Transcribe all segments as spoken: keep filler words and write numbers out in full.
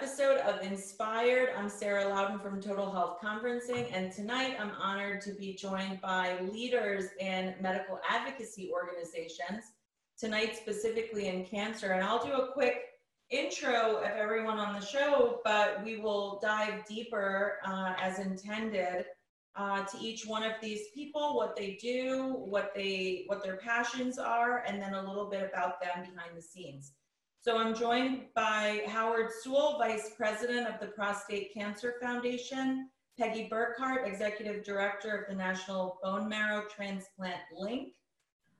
episode of Inspired. I'm Sarah Loudon from Total Health Conferencing, and tonight I'm honored to be joined by leaders in medical advocacy organizations, tonight specifically in cancer. And I'll do a quick intro of everyone on the show, but we will dive deeper uh, as intended uh, to each one of these people, what they do, what they, what their passions are, and then a little bit about them behind the scenes. So I'm joined by Howard Soule, Vice President of the Prostate Cancer Foundation, Peggy Burkhart, Executive Director of the National Bone Marrow Transplant Link,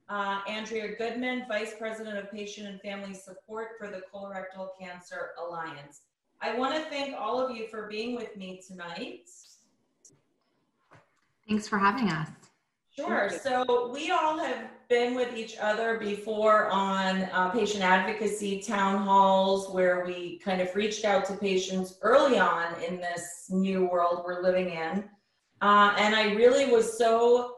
uh, Andrea Goodman, Vice President of Patient and Family Support for the Colorectal Cancer Alliance. I want to thank all of you for being with me tonight. Thanks for having us. Sure. So we all have been with each other before on uh, patient advocacy town halls, where we kind of reached out to patients early on in this new world we're living in. Uh, and I really was so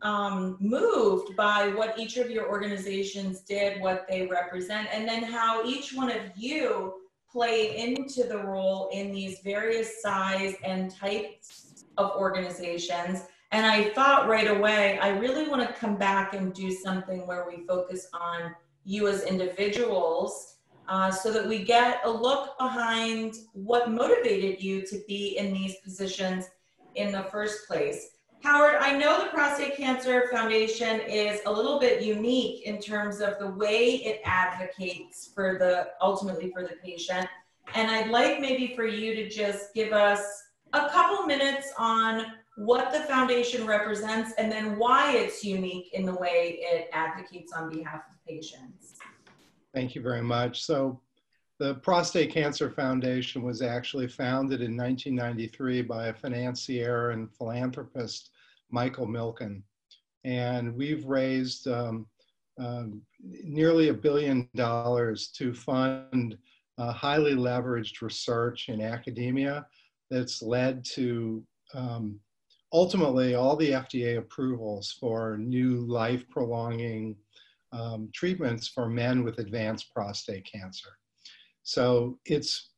um, moved by what each of your organizations did, what they represent, and then how each one of you play into the role in these various size and types of organizations. And I thought right away, I really want to come back and do something where we focus on you as individuals uh, so that we get a look behind what motivated you to be in these positions in the first place. Howard, I know the Prostate Cancer Foundation is a little bit unique in terms of the way it advocates for the, ultimately for the patient. And I'd like maybe for you to just give us a couple minutes on what the foundation represents, and then why it's unique in the way it advocates on behalf of patients. Thank you very much. So the Prostate Cancer Foundation was actually founded in nineteen ninety-three by a financier and philanthropist, Michael Milken. And we've raised um, um, nearly a billion dollars to fund uh, highly leveraged research in academia that's led to um, ultimately, all the F D A approvals for new life-prolonging um, treatments for men with advanced prostate cancer. So it's,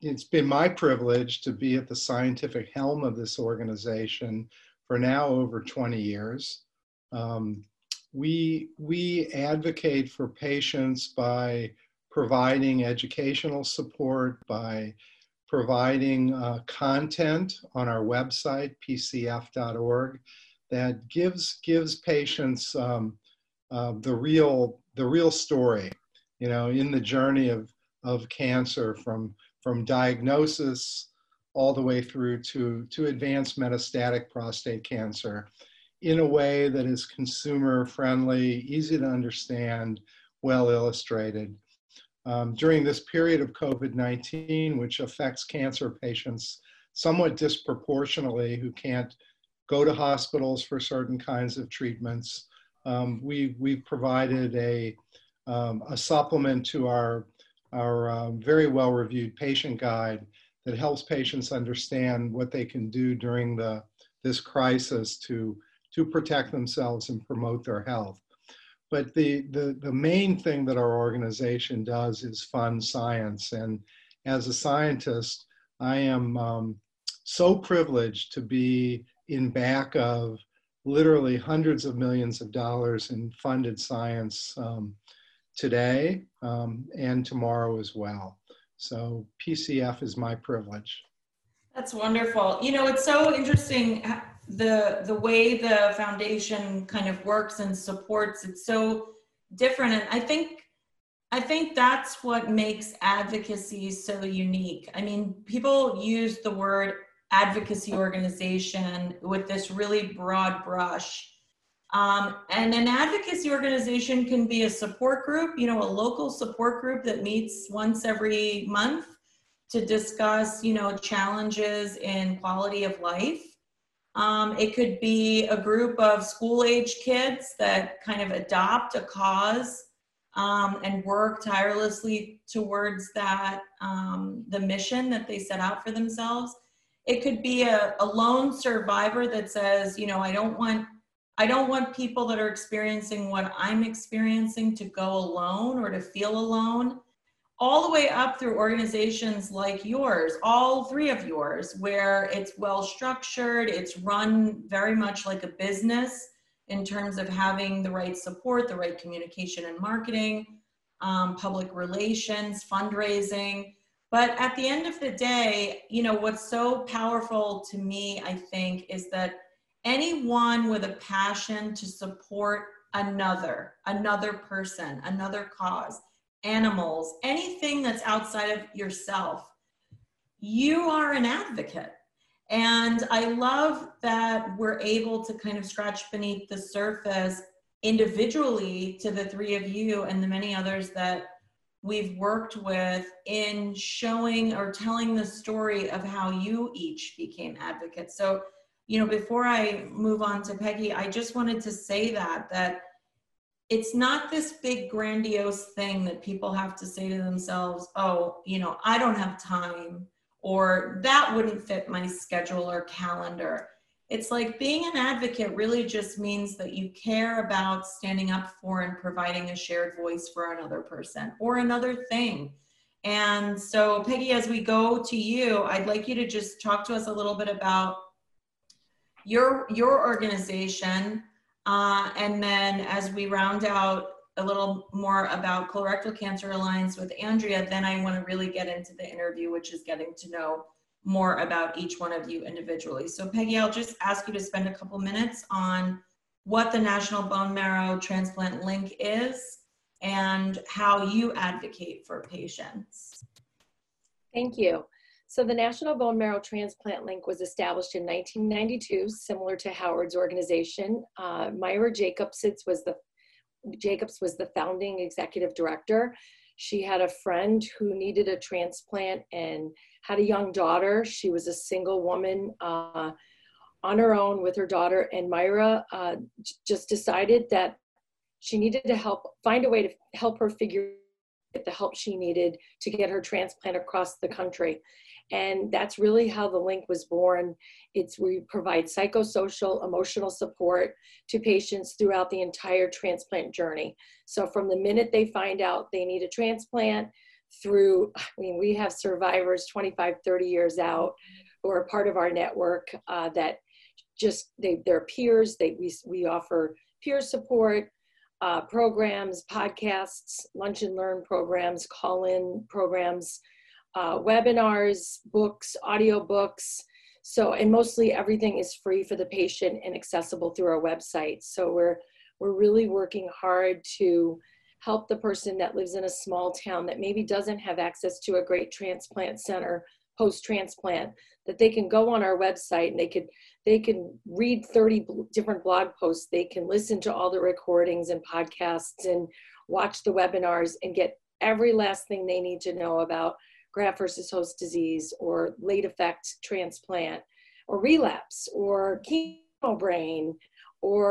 it's been my privilege to be at the scientific helm of this organization for now over twenty years. Um, we, we advocate for patients by providing educational support, by providing uh, content on our website, P C F dot org, that gives, gives patients um, uh, the, real, the real story, you know, in the journey of, of cancer from, from diagnosis all the way through to, to advanced metastatic prostate cancer in a way that is consumer-friendly, easy to understand, well-illustrated. Um, during this period of COVID nineteen, which affects cancer patients somewhat disproportionately who can't go to hospitals for certain kinds of treatments, um, we, we've provided a, um, a supplement to our, our uh, very well-reviewed patient guide that helps patients understand what they can do during the, this crisis to, to protect themselves and promote their health. But the, the, the main thing that our organization does is fund science. And as a scientist, I am um, so privileged to be in back of literally hundreds of millions of dollars in funded science um, today um, and tomorrow as well. So P C F is my privilege. That's wonderful. You know, it's so interesting the the way the foundation kind of works and supports. It's so different, and I think I think that's what makes advocacy so unique. I mean, people use the word advocacy organization with this really broad brush, um, and an advocacy organization can be a support group, you know, a local support group that meets once every month to discuss, you know, challenges in quality of life. Um, it could be a group of school-age kids that kind of adopt a cause um, and work tirelessly towards that, um, the mission that they set out for themselves. It could be a, a lone survivor that says, you know, I don't want, I don't want people that are experiencing what I'm experiencing to go alone or to feel alone. all the way up through organizations like yours, all three of yours, where it's well structured, it's run very much like a business in terms of having the right support, the right communication and marketing, um, public relations, fundraising. But at the end of the day, you know, what's so powerful to me, I think, is that anyone with a passion to support another, another person, another cause, animals, anything that's outside of yourself, you are an advocate. And I love that we're able to kind of scratch beneath the surface individually to the three of you and the many others that we've worked with in showing or telling the story of how you each became advocates. So, you know, before I move on to Peggy, I just wanted to say that, that it's not this big grandiose thing that people have to say to themselves, oh, you know, I don't have time, or that wouldn't fit my schedule or calendar. It's like being an advocate really just means that you care about standing up for and providing a shared voice for another person or another thing. And so, Peggy, as we go to you, I'd like you to just talk to us a little bit about your, your organization. Uh, and then as we round out a little more about Colorectal Cancer Alliance with Andrea, then I want to really get into the interview, which is getting to know more about each one of you individually. So Peggy, I'll just ask you to spend a couple minutes on what the National Bone Marrow Transplant Link is and how you advocate for patients. Thank you. So the National Bone Marrow Transplant Link was established in nineteen ninety-two, similar to Howard's organization. Uh, Myra Jacobs was the Jacobs was the founding executive director. She had a friend who needed a transplant and had a young daughter. She was a single woman uh, on her own with her daughter, and Myra uh, just decided that she needed to help find a way to help her figure out the help she needed to get her transplant across the country. And that's really how the link was born. It's we provide psychosocial, emotional support to patients throughout the entire transplant journey. So from the minute they find out they need a transplant through, I mean, we have survivors twenty-five, thirty years out who are part of our network uh, that just, they, they're peers, they, we, we offer peer support, uh, programs, podcasts, lunch and learn programs, call-in programs, Uh, webinars, books, audiobooks. So, and mostly everything is free for the patient and accessible through our website. So we're, we're really working hard to help the person that lives in a small town that maybe doesn't have access to a great transplant center post-transplant, that they can go on our website and they could, they can read thirty different blog posts. They can listen to all the recordings and podcasts and watch the webinars and get every last thing they need to know about graft versus host disease, or late effect transplant, or relapse, or chemo brain, or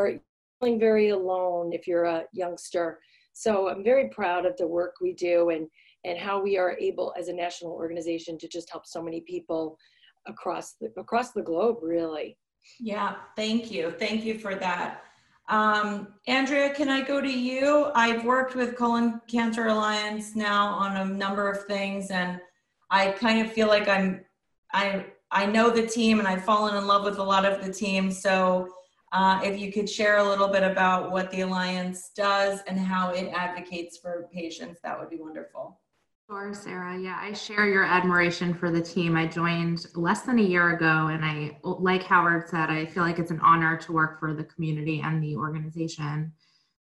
feeling very alone if you're a youngster. So I'm very proud of the work we do and, and how we are able as a national organization to just help so many people across the, across the globe, really. Yeah, thank you. Thank you for that. Um, Andrea, can I go to you? I've worked with Colon Cancer Alliance now on a number of things, and I kind of feel like I'm, I, I know the team and I've fallen in love with a lot of the team. So uh, if you could share a little bit about what the Alliance does and how it advocates for patients, that would be wonderful. Sure, Sarah. Yeah, I share your admiration for the team. I joined less than a year ago, and I, like Howard said, I feel like it's an honor to work for the community and the organization.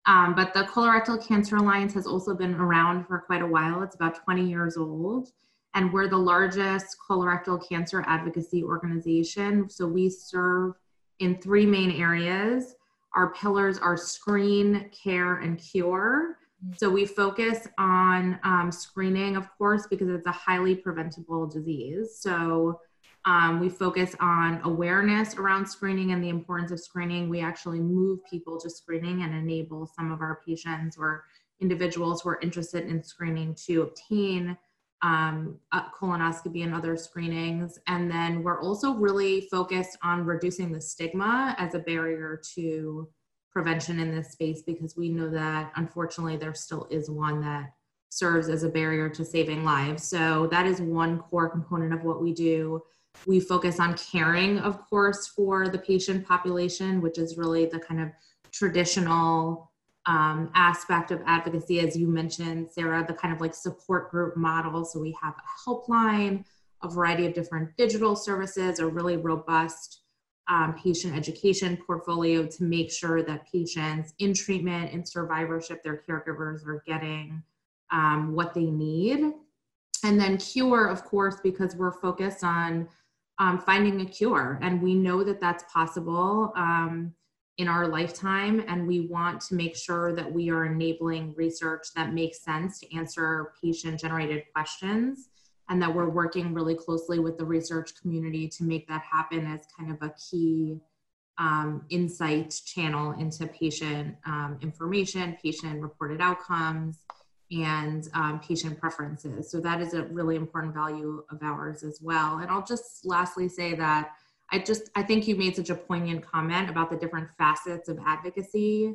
Um, but the Colorectal Cancer Alliance has also been around for quite a while. It's about twenty years old. And we're the largest colorectal cancer advocacy organization. So we serve in three main areas. Our pillars are screen, care, and cure. So we focus on um, screening, of course, because it's a highly preventable disease. So um, we focus on awareness around screening and the importance of screening. We actually move people to screening and enable some of our patients or individuals who are interested in screening to obtain um, colonoscopy and other screenings. And then we're also really focused on reducing the stigma as a barrier to prevention in this space, because we know that unfortunately there still is one that serves as a barrier to saving lives. So that is one core component of what we do. We focus on caring, of course, for the patient population, which is really the kind of traditional um, aspect of advocacy, as you mentioned, Sarah, the kind of like support group model. So we have a helpline, a variety of different digital services, a really robust um, patient education portfolio to make sure that patients in treatment, in survivorship, their caregivers are getting um, what they need. And then cure, of course, because we're focused on um, finding a cure. And we know that that's possible um, in our lifetime. And we want to make sure that we are enabling research that makes sense to answer patient-generated questions, and that we're working really closely with the research community to make that happen as kind of a key um, insight channel into patient um, information, patient-reported outcomes, and um, patient preferences. So that is a really important value of ours as well. And I'll just lastly say that I just, I think you made such a poignant comment about the different facets of advocacy.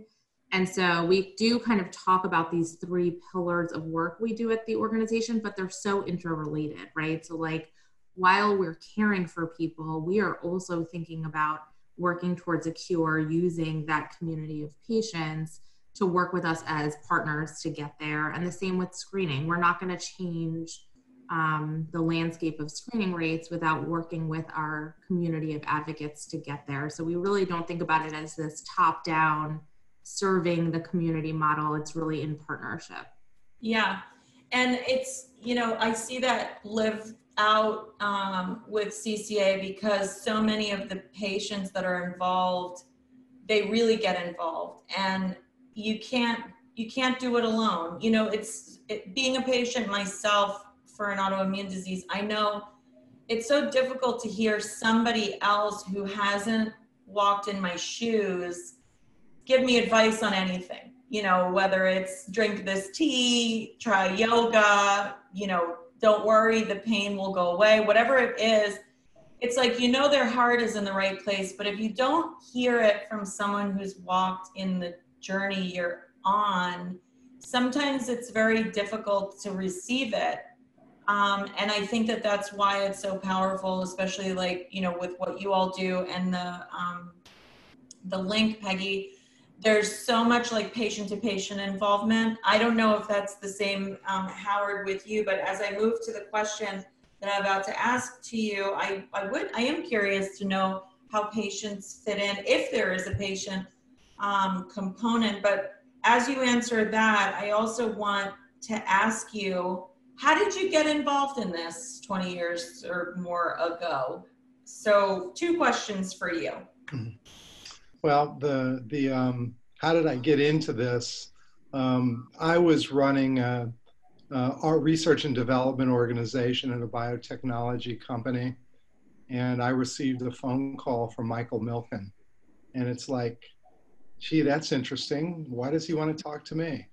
And so we do kind of talk about these three pillars of work we do at the organization, but they're so interrelated, right? So like, while we're caring for people, we are also thinking about working towards a cure using that community of patients to work with us as partners to get there. And the same with screening. We're not going to change um, the landscape of screening rates without working with our community of advocates to get there. So we really don't think about it as this top-down serving the community model. It's really in partnership. Yeah. And it's, you know, I see that live out um, with C C A, because so many of the patients that are involved, they really get involved, and you can't, you can't do it alone. You know, it's it, being a patient myself for an autoimmune disease, I know it's so difficult to hear somebody else who hasn't walked in my shoes give me advice on anything, you know, whether it's drink this tea, try yoga, you know, don't worry, the pain will go away, whatever it is. It's like, you know, their heart is in the right place, but if you don't hear it from someone who's walked in the journey you're on, sometimes it's very difficult to receive it. Um, and I think that that's why it's so powerful, especially like, you know, with what you all do and the, um, the link, Peggy. There's so much like patient to patient involvement. I don't know if that's the same, um, Howard, with you, but as I move to the question that I'm about to ask to you, I, I would, I am curious to know how patients fit in, if there is a patient um, component. But as you answer that, I also want to ask you, how did you get involved in this twenty years or more ago? So two questions for you. Mm-hmm. Well, the, the um, how did I get into this? Um, I was running a, a, our research and development organization at a biotechnology company, and I received a phone call from Michael Milken. And it's like, gee, that's interesting. Why does he want to talk to me?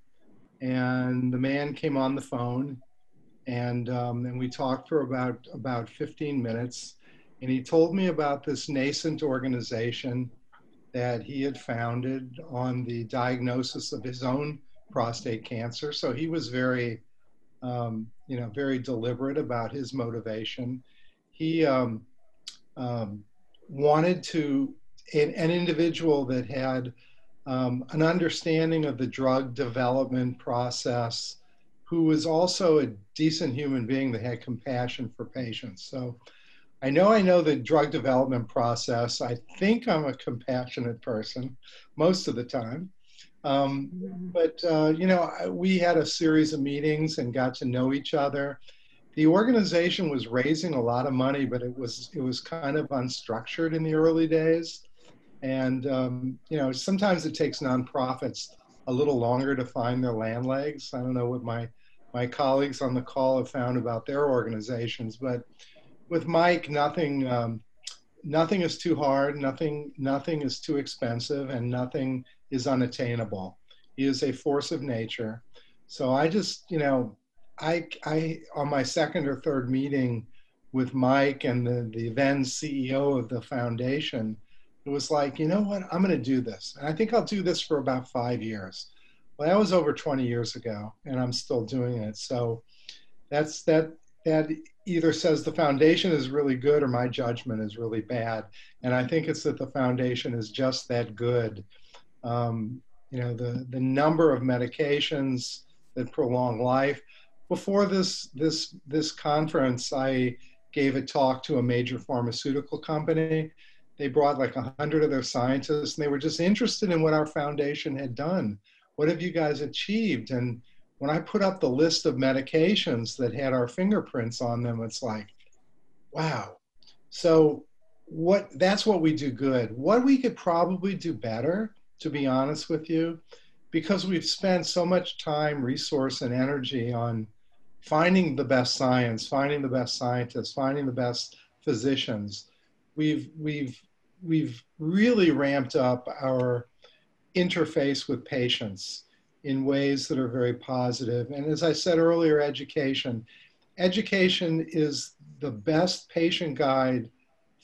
And the man came on the phone, and um, and we talked for about, about fifteen minutes. And he told me about this nascent organization that he had founded on the diagnosis of his own prostate cancer. So he was very, um, you know, very deliberate about his motivation. He um, um, wanted to, an, an individual that had um, an understanding of the drug development process, who was also a decent human being that had compassion for patients. So I know I know the drug development process. I think I'm a compassionate person most of the time. Um, but, uh, you know, we had a series of meetings and got to know each other. The organization was raising a lot of money, but it was, it was kind of unstructured in the early days. And, um, you know, sometimes it takes nonprofits a little longer to find their land legs. I don't know what my, my colleagues on the call have found about their organizations, but with Mike, nothing, um, nothing is too hard, nothing, nothing is too expensive, and nothing is unattainable. He is a force of nature. So I just, you know, I, I on my second or third meeting with Mike and the, the then C E O of the foundation, it was like, you know what, I'm gonna do this. And I think I'll do this for about five years. Well, that was over twenty years ago, and I'm still doing it. So that's that. That either says the foundation is really good or my judgment is really bad. And I think it's that the foundation is just that good. Um, you know, the, the number of medications that prolong life. Before this, this, this conference, I gave a talk to a major pharmaceutical company. They brought like a hundred of their scientists, and they were just interested in what our foundation had done. What have you guys achieved? And when I put up the list of medications that had our fingerprints on them, it's like, wow. So what? That's what we do good. What we could probably do better, to be honest with you, because we've spent so much time, resource, and energy on finding the best science, finding the best scientists, finding the best physicians. We've, we've, we've really ramped up our interface with patients in ways that are very positive. And as I said earlier, education. Education is the best patient guide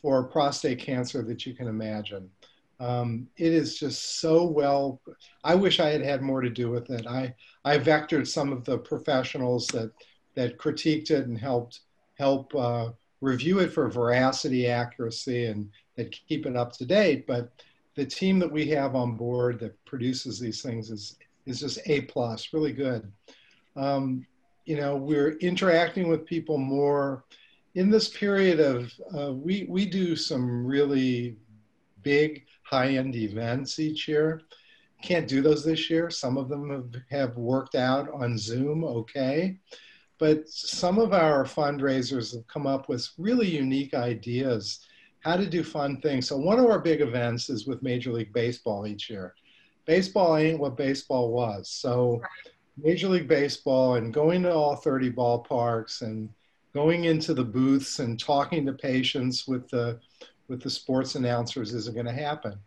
for prostate cancer that you can imagine. Um, it is just so well, I wish I had had more to do with it. I, I vectored some of the professionals that, that critiqued it and helped help uh, review it for veracity, accuracy, and that keep it up to date. But the team that we have on board that produces these things is is just A plus, really good. Um, you know, we're interacting with people more. In this period of, uh, we, we do some really big high-end events each year. Can't do those this year. Some of them have, have worked out on Zoom, okay. But some of our fundraisers have come up with really unique ideas, how to do fun things. So one of our big events is with Major League Baseball each year. Baseball ain't what baseball was. So Major League Baseball, and going to all thirty ballparks and going into the booths and talking to patients with the, with the sports announcers isn't going to happen.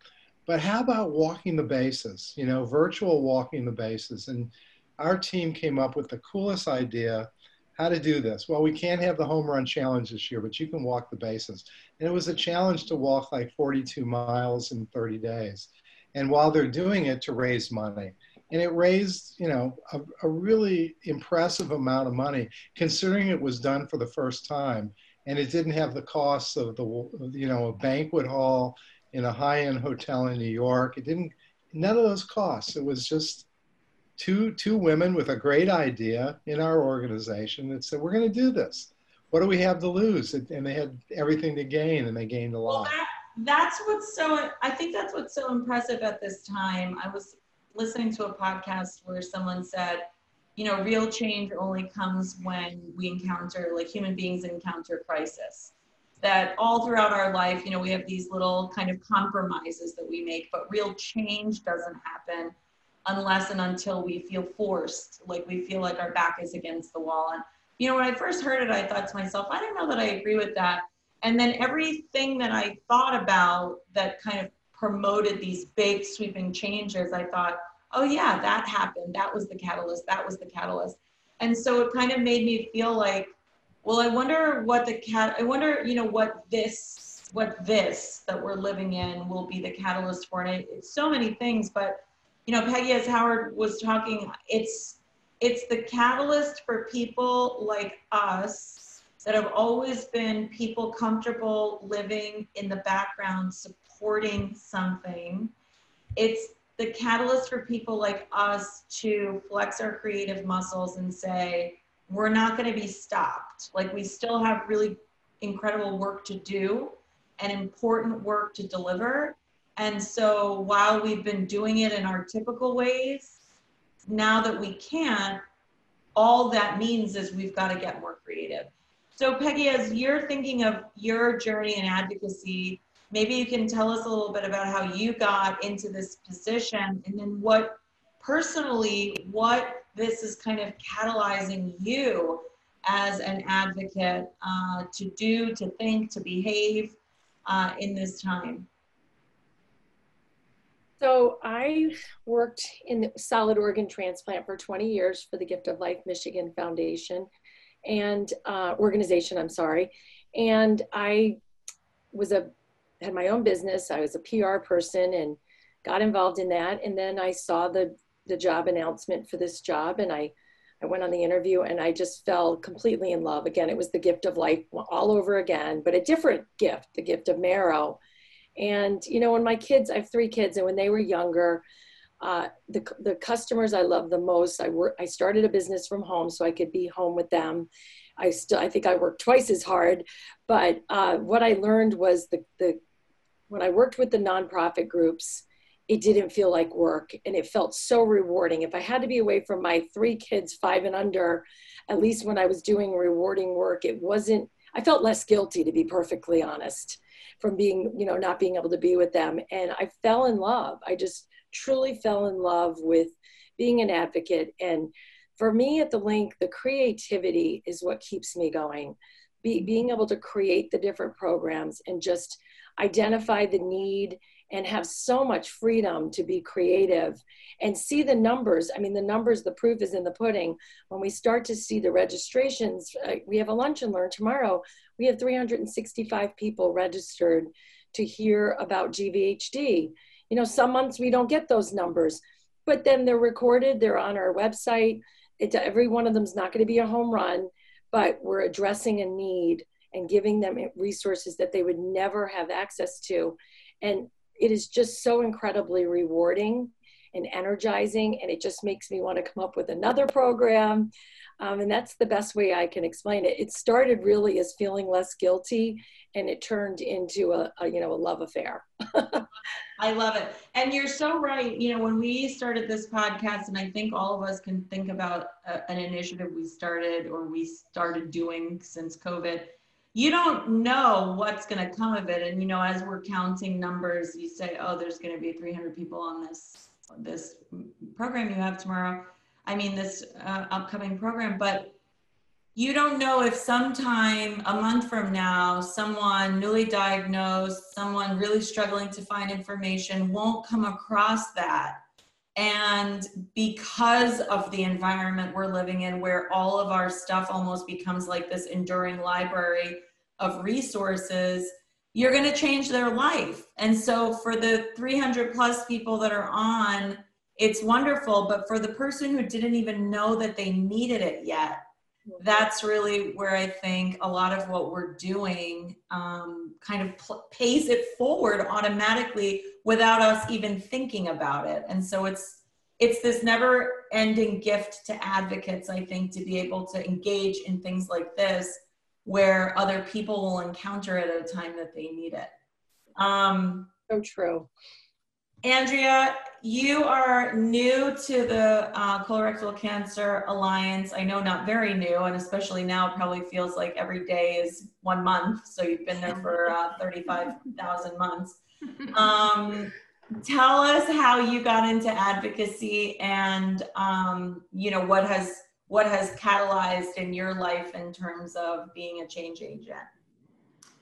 But how about walking the bases, you know, virtual walking the bases? And our team came up with the coolest idea how to do this. Well, we can't have the home run challenge this year, but you can walk the bases. And it was a challenge to walk like forty-two miles in thirty days. And while they're doing it, to raise money. And it raised, you know, a, a really impressive amount of money, considering it was done for the first time. And it didn't have the costs of the, you know, a banquet hall in a high-end hotel in New York. It didn't, none of those costs. It was just two, two women with a great idea in our organization that said, we're going to do this. What do we have to lose? And they had everything to gain, and they gained a lot. That's what's so, I think that's what's so impressive at this time. I was listening to a podcast where someone said, you know, real change only comes when we encounter, like human beings encounter crisis. That all throughout our life, you know, we have these little kind of compromises that we make, but real change doesn't happen unless and until we feel forced, like we feel like our back is against the wall. And, you know, when I first heard it, I thought to myself, I don't know that I agree with that. And then everything that I thought about that kind of promoted these big sweeping changes, I thought, oh yeah, that happened. That was the catalyst. That was the catalyst. And so it kind of made me feel like, well, I wonder what the cat, I wonder, you know, what this, what this that we're living in will be the catalyst for. And it, it's so many things, but you know, Peggy, as Howard was talking, it's, it's the catalyst for people like us that have always been people comfortable living in the background, supporting something. It's the catalyst for people like us to flex our creative muscles and say, we're not going to be stopped. Like, we still have really incredible work to do and important work to deliver. And so while we've been doing it in our typical ways, now that we can't, all that means is we've got to get more creative. So Peggy, as you're thinking of your journey in advocacy, maybe you can tell us a little bit about how you got into this position, and then what personally, what this is kind of catalyzing you as an advocate uh, to do, to think, to behave uh, in this time. So I worked in solid organ transplant for twenty years for the Gift of Life Michigan Foundation. and uh, organization, I'm sorry. And I was a, had my own business. I was a P R person and got involved in that. And then I saw the the job announcement for this job, and I, I went on the interview and I just fell completely in love. Again, it was the gift of life all over again, but a different gift, the gift of marrow. And, you know, when my kids, I have three kids, and when they were younger, uh, the, the customers I loved the most, I, wor- I started a business from home so I could be home with them. I still, I think I worked twice as hard, but uh, what I learned was the, the, when I worked with the nonprofit groups, it didn't feel like work, and it felt so rewarding. If I had to be away from my three kids, five and under, at least when I was doing rewarding work, it wasn't, I felt less guilty, to be perfectly honest, from being, you know, not being able to be with them. And I fell in love. I just truly fell in love with being an advocate. And for me at the Link, the creativity is what keeps me going. Be, being able to create the different programs and just identify the need and have so much freedom to be creative and see the numbers. I mean, the numbers, the proof is in the pudding. When we start to see the registrations, uh, we have a lunch and learn tomorrow. We have three hundred sixty-five people registered to hear about G V H D. You know, some months we don't get those numbers, but then they're recorded, they're on our website. It's, every one of them is not going to be a home run, but we're addressing a need and giving them resources that they would never have access to. And it is just so incredibly rewarding and energizing, and it just makes me want to come up with another program. Um, and that's the best way I can explain it. It started really as feeling less guilty, and it turned into a, a you know, a love affair. I love it. And you're so right. You know, when we started this podcast, and I think all of us can think about a, an initiative we started or we started doing since COVID, you don't know what's going to come of it. And, you know, as we're counting numbers, you say, oh, there's going to be three hundred people on this, this program you have tomorrow. I mean, this uh, upcoming program, but you don't know if sometime a month from now, someone newly diagnosed, someone really struggling to find information won't come across that. And because of the environment we're living in, where all of our stuff almost becomes like this enduring library of resources, you're going to change their life. And so for the three hundred plus people that are on, it's wonderful. But for the person who didn't even know that they needed it yet, that's really where I think a lot of what we're doing um, kind of pl- pays it forward automatically without us even thinking about it. And so it's it's this never-ending gift to advocates, I think, to be able to engage in things like this, where other people will encounter it at a time that they need it. Um, so true. Andrea, you are new to the uh, Colorectal Cancer Alliance. I know not very new, and especially now it probably feels like every day is one month. So you've been there for uh, thirty-five thousand months. Um, tell us how you got into advocacy and, um, you know, what has, what has catalyzed in your life in terms of being a change agent?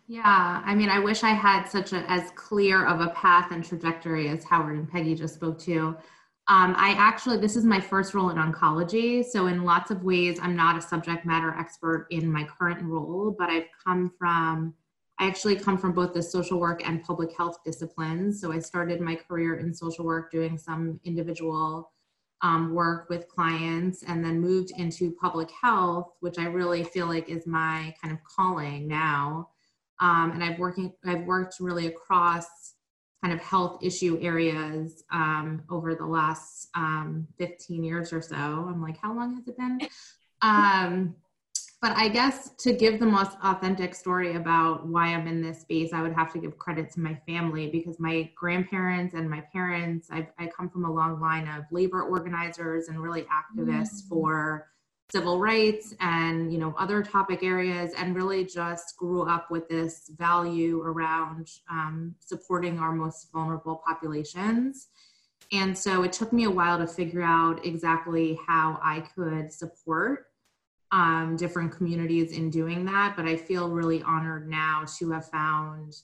Yeah, I mean, I wish I had such a, as clear of a path and trajectory as Howard and Peggy just spoke to. Um, I actually, this is my first role in oncology. So in lots of ways, I'm not a subject matter expert in my current role, but I've come from, I actually come from both the social work and public health disciplines. So I started my career in social work doing some individual um, work with clients, and then moved into public health, which I really feel like is my kind of calling now. Um, and I've working, I've worked really across kind of health issue areas um, over the last um, fifteen years or so. I'm like, how long has it been? Um, but I guess to give the most authentic story about why I'm in this space, I would have to give credit to my family, because my grandparents and my parents, I've, I come from a long line of labor organizers and really activists mm-hmm. for civil rights and, you know, other topic areas, and really just grew up with this value around um, supporting our most vulnerable populations. And so it took me a while to figure out exactly how I could support um, different communities in doing that. But I feel really honored now to have found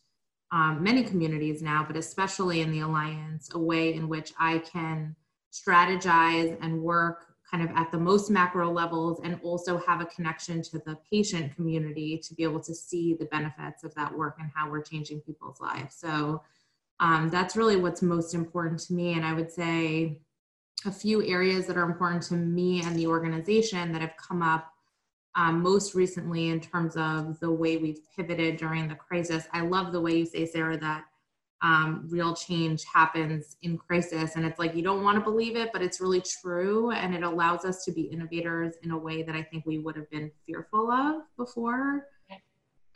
um, many communities now, but especially in the Alliance, a way in which I can strategize and work kind of at the most macro levels, and also have a connection to the patient community to be able to see the benefits of that work and how we're changing people's lives. So um, that's really what's most important to me. And I would say a few areas that are important to me and the organization that have come up um, most recently in terms of the way we've pivoted during the crisis. I love the way you say, Sarah, that um, real change happens in crisis. And it's like, you don't want to believe it, but it's really true. And it allows us to be innovators in a way that I think we would have been fearful of before.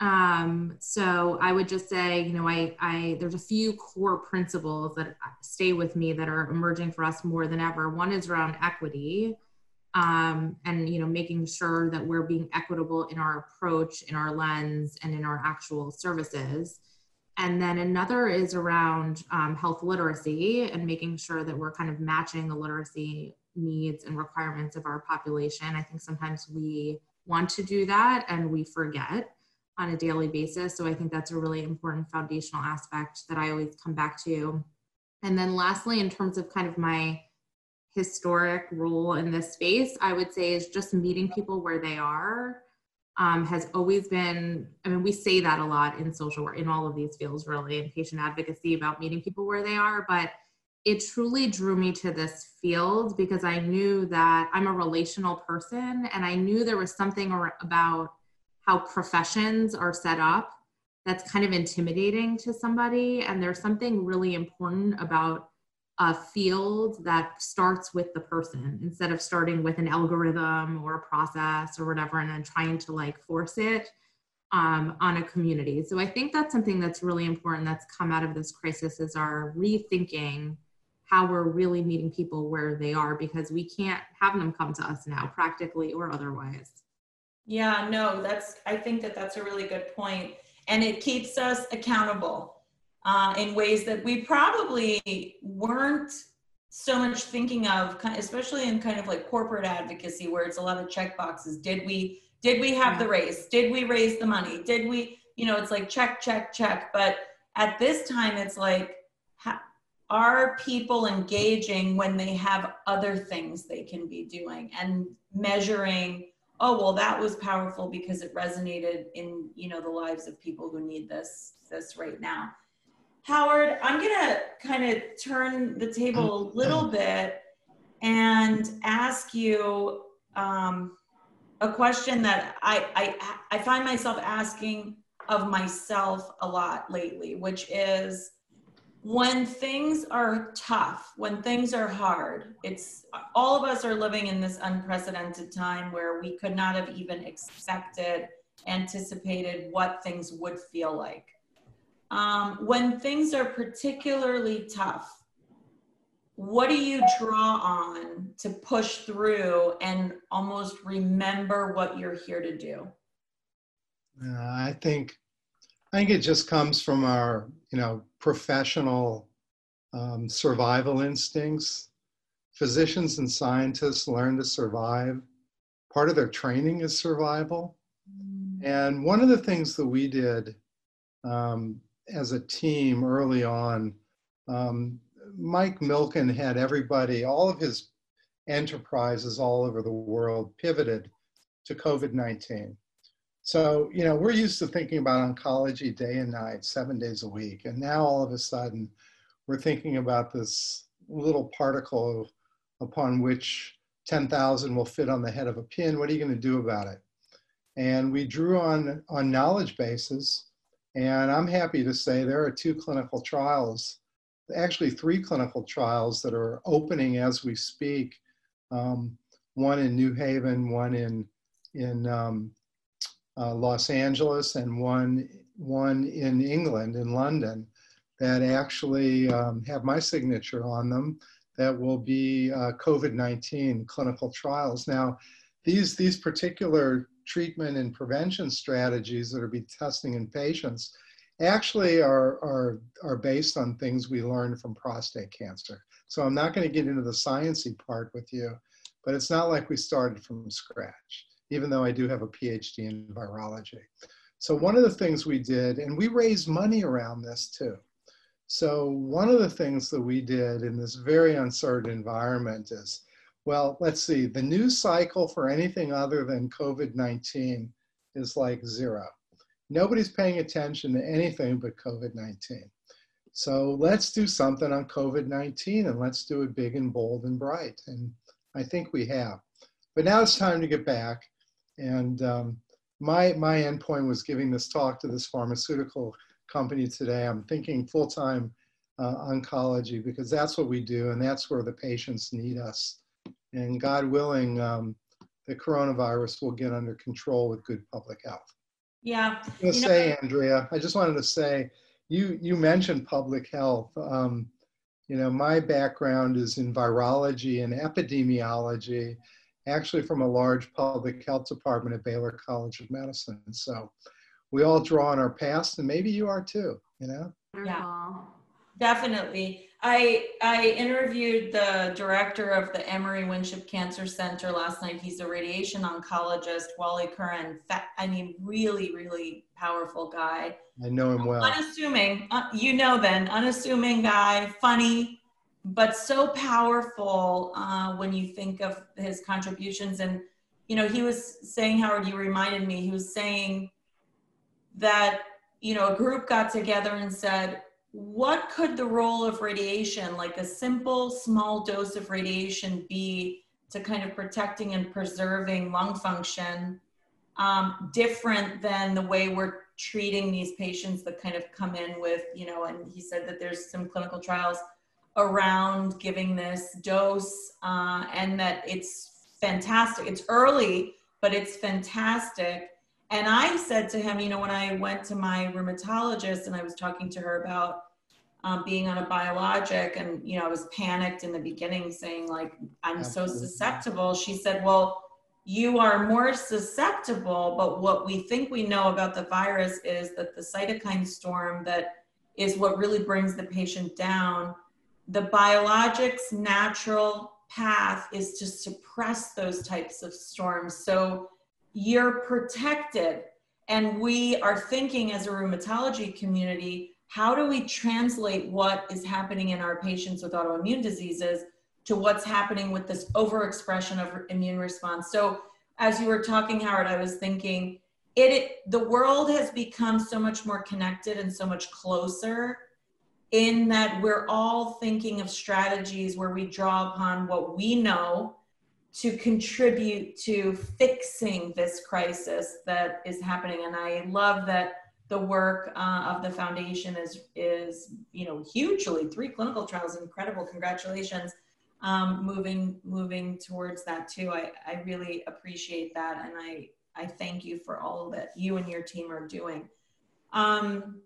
Um, so I would just say, you know, I, I, there's a few core principles that stay with me that are emerging for us more than ever. One is around equity, um, and, you know, making sure that we're being equitable in our approach, in our lens, and in our actual services. And then another is around, um, health literacy and making sure that we're kind of matching the literacy needs and requirements of our population. I think sometimes we want to do that and we forget on a daily basis. So I think that's a really important foundational aspect that I always come back to. And then lastly, in terms of kind of my historic role in this space, I would say is just meeting people where they are um, has always been, I mean, we say that a lot in social work, in all of these fields really, in patient advocacy, about meeting people where they are, but it truly drew me to this field because I knew that I'm a relational person and I knew there was something about how professions are set up that's kind of intimidating to somebody. And there's something really important about a field that starts with the person instead of starting with an algorithm or a process or whatever, and then trying to like force it um, on a community. So I think that's something that's really important that's come out of this crisis is our rethinking how we're really meeting people where they are, because we can't have them come to us now, practically or otherwise. Yeah, no, that's, I think that that's a really good point. And it keeps us accountable uh, in ways that we probably weren't so much thinking of, especially in kind of like corporate advocacy where it's a lot of check boxes. Did we, did we have the race? Did we raise the money? Did we, you know, it's like check, check, check. But at this time, it's like, are people engaging when they have other things they can be doing and measuring, oh, well, that was powerful because it resonated in, you know, the lives of people who need this, this right now. Howard, I'm going to kind of turn the table a little bit and ask you um, a question that I, I, I find myself asking of myself a lot lately, which is when things are tough, when things are hard, it's all of us are living in this unprecedented time where we could not have even expected, anticipated what things would feel like. Um, when things are particularly tough, what do you draw on to push through and almost remember what you're here to do? Uh, I think, I think it just comes from our, you know, professional um, survival instincts. Physicians and scientists learn to survive. Part of their training is survival. And one of the things that we did um, as a team early on, um, Mike Milken had everybody, all of his enterprises all over the world pivoted to COVID nineteen. So, you know, we're used to thinking about oncology day and night, seven days a week. And now all of a sudden, we're thinking about this little particle upon which ten thousand will fit on the head of a pin. What are you going to do about it? And we drew on, on knowledge bases. And I'm happy to say there are two clinical trials, actually three clinical trials that are opening as we speak. Um, one in New Haven, one in, in um, Uh, Los Angeles, and one, one in England, in London, that actually um, have my signature on them, that will be uh, COVID nineteen clinical trials. Now, these, these particular treatment and prevention strategies that are be testing in patients actually are, are, are based on things we learned from prostate cancer. So I'm not going to get into the sciencey part with you, but it's not like we started from scratch, even though I do have a PhD in virology. So one of the things we did, and we raised money around this too. So one of the things that we did in this very uncertain environment is, well, let's see, the news cycle for anything other than COVID nineteen is like zero. Nobody's paying attention to anything but COVID nineteen. So let's do something on COVID nineteen, and let's do it big and bold and bright. And I think we have. But now it's time to get back. And um, my, my endpoint was giving this talk to this pharmaceutical company today. I'm thinking full-time uh, oncology, because that's what we do, and that's where the patients need us. And God willing, um, the coronavirus will get under control with good public health. Yeah. I was gonna say, Andrea, I just wanted to say, You, you mentioned public health. Um, you know, my background is in virology and epidemiology, actually from a large public health department at Baylor College of Medicine. So we all draw on our past, and maybe you are too, you know? Yeah, definitely. I, I interviewed the director of the Emory Winship Cancer Center last night. He's a radiation oncologist, Wally Curran. I mean, really, really powerful guy. I know him well. Unassuming, uh, you know then, unassuming guy, funny, but so powerful uh, when you think of his contributions. And, you know, he was saying, Howard, you reminded me, he was saying that, you know, a group got together and said, what could the role of radiation, like a simple, small dose of radiation, be to kind of protecting and preserving lung function, um, different than the way we're treating these patients that kind of come in with, you know, and he said that there's some clinical trials around giving this dose uh, and that it's fantastic. It's early, but it's fantastic. And I said to him, you know, when I went to my rheumatologist and I was talking to her about um, being on a biologic, and, you know, I was panicked in the beginning saying, like, I'm Absolutely. so susceptible. She said, well, you are more susceptible, but what we think we know about the virus is that the cytokine storm that is what really brings the patient down. The biologic's natural path is to suppress those types of storms. So you're protected. And we are thinking as a rheumatology community, how do we translate what is happening in our patients with autoimmune diseases to what's happening with this overexpression of immune response? So as you were talking, Howard, I was thinking, it, it the world has become so much more connected and so much closer in that we're all thinking of strategies where we draw upon what we know to contribute to fixing this crisis that is happening. And I love that the work uh, of the foundation is, is, you know, hugely, three clinical trials, incredible, congratulations, um, moving, moving towards that too. I, I really appreciate that. And I, I thank you for all that you and your team are doing. Um,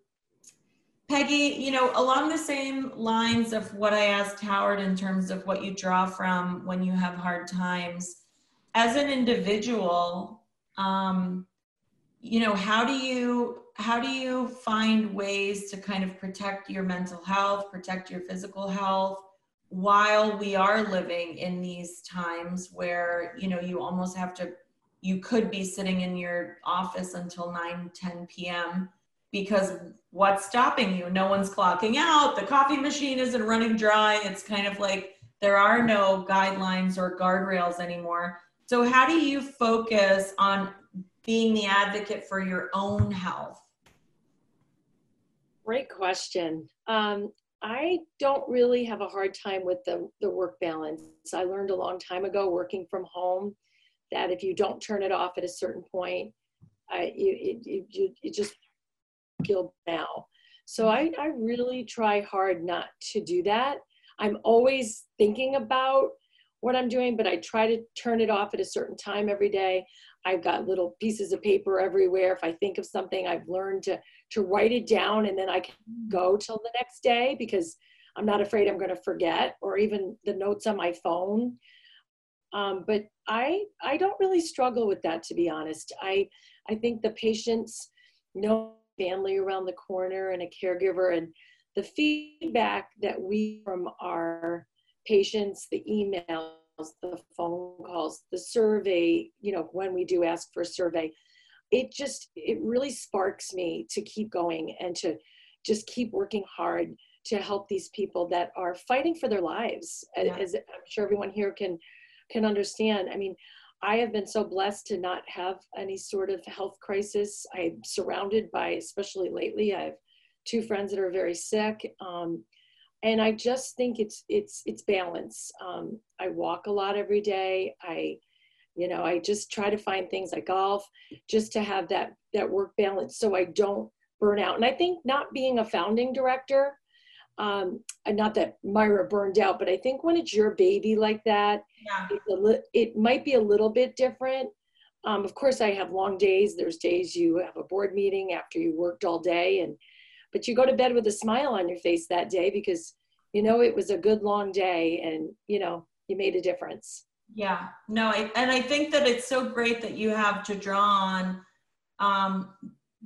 Peggy, you know, along the same lines of what I asked Howard in terms of what you draw from when you have hard times, as an individual, um, you know, how do you, how do you find ways to kind of protect your mental health, protect your physical health, while we are living in these times where, you know, you almost have to, you could be sitting in your office until nine, ten p m because what's stopping you? No one's clocking out. The coffee machine isn't running dry. It's kind of like there are no guidelines or guardrails anymore. So how do you focus on being the advocate for your own health? Great question. Um, I don't really have a hard time with the, the work balance. I learned a long time ago working from home that if you don't turn it off at a certain point, I, you, it, you, you just... guilt now. So I, I really try hard not to do that. I'm always thinking about what I'm doing, but I try to turn it off at a certain time every day. I've got little pieces of paper everywhere. If I think of something, I've learned to, to write it down, and then I can go till the next day because I'm not afraid I'm going to forget, or even the notes on my phone. Um, but I, I don't really struggle with that, to be honest. I, I think the patients know family around the corner and a caregiver, and the feedback that we from our patients, the emails, the phone calls, the survey, you know, when we do ask for a survey, it just, it really sparks me to keep going and to just keep working hard to help these people that are fighting for their lives. Yeah. As I'm sure everyone here can, can understand. I mean, I have been so blessed to not have any sort of health crisis. I'm surrounded by, especially lately, I've two friends that are very sick. Um, and I just think it's, it's, it's balance. Um, I walk a lot every day. I, you know, I just try to find things like golf just to have that, that work balance so I don't burn out. And I think not being a founding director, um, and not that Myra burned out, but I think when it's your baby like that, yeah. it's a li- it might be a little bit different. Um, of course, I have long days. There's days you have a board meeting after you worked all day, and but you go to bed with a smile on your face that day because, you know, it was a good long day and, you know, you made a difference. Yeah, no, I, and I think that it's so great that you have to draw on. Um,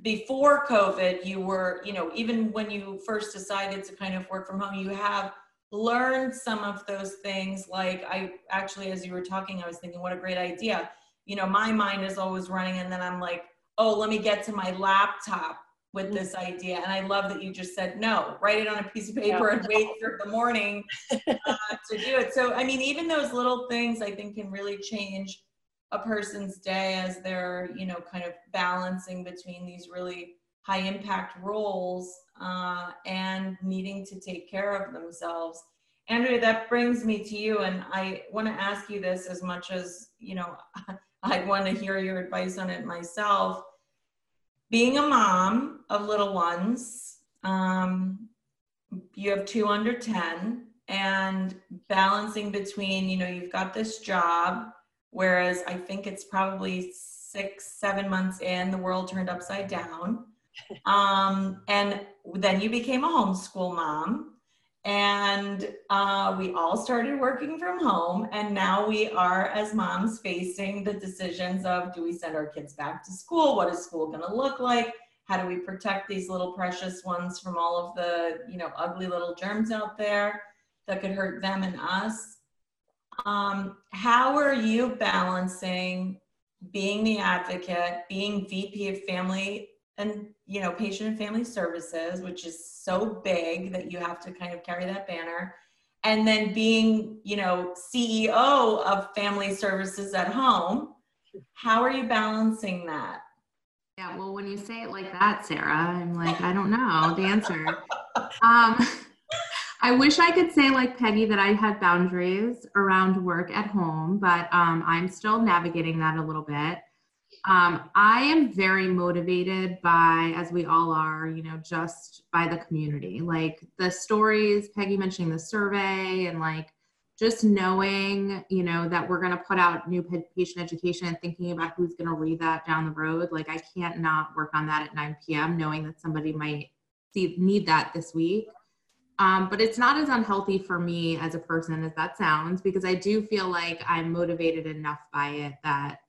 before COVID, you were, you know, even when you first decided to kind of work from home, you have learned some of those things. Like I actually, as you were talking, I was thinking, what a great idea. You know, my mind is always running and then I'm like, oh, let me get to my laptop with this idea. And I love that you just said, no, write it on a piece of paper yeah. and wait for the morning uh, to do it. So, I mean, even those little things I think can really change a person's day as they're, you know, kind of balancing between these really high impact roles uh, and needing to take care of themselves. Andrea, that brings me to you. And I want to ask you this as much as, you know, I want to hear your advice on it myself. Being a mom of little ones, um, you have two under ten, and balancing between, you know, you've got this job, whereas I think it's probably six, seven months in, the world turned upside down. Um, and then you became a homeschool mom. And uh, we all started working from home, and now we are, as moms, facing the decisions of, do we send our kids back to school? What is school gonna look like? How do we protect these little precious ones from all of the, you know, ugly little germs out there that could hurt them and us? Um, how are you balancing being the advocate, being V P of family and, you know, patient and family services, which is so big that you have to kind of carry that banner, and then being, you know, C E O of family services at home? How are you balancing that? Yeah, well, when you say it like that, Sarah, I'm like, I don't know the answer. Um, I wish I could say like Peggy that I had boundaries around work at home, but um, I'm still navigating that a little bit. Um, I am very motivated by, as we all are, you know, just by the community, like the stories, Peggy mentioning the survey, and like just knowing, you know, that we're going to put out new patient education and thinking about who's going to read that down the road. Like I can't not work on that at nine p.m. knowing that somebody might see, need that this week. Um, but it's not as unhealthy for me as a person as that sounds, because I do feel like I'm motivated enough by it that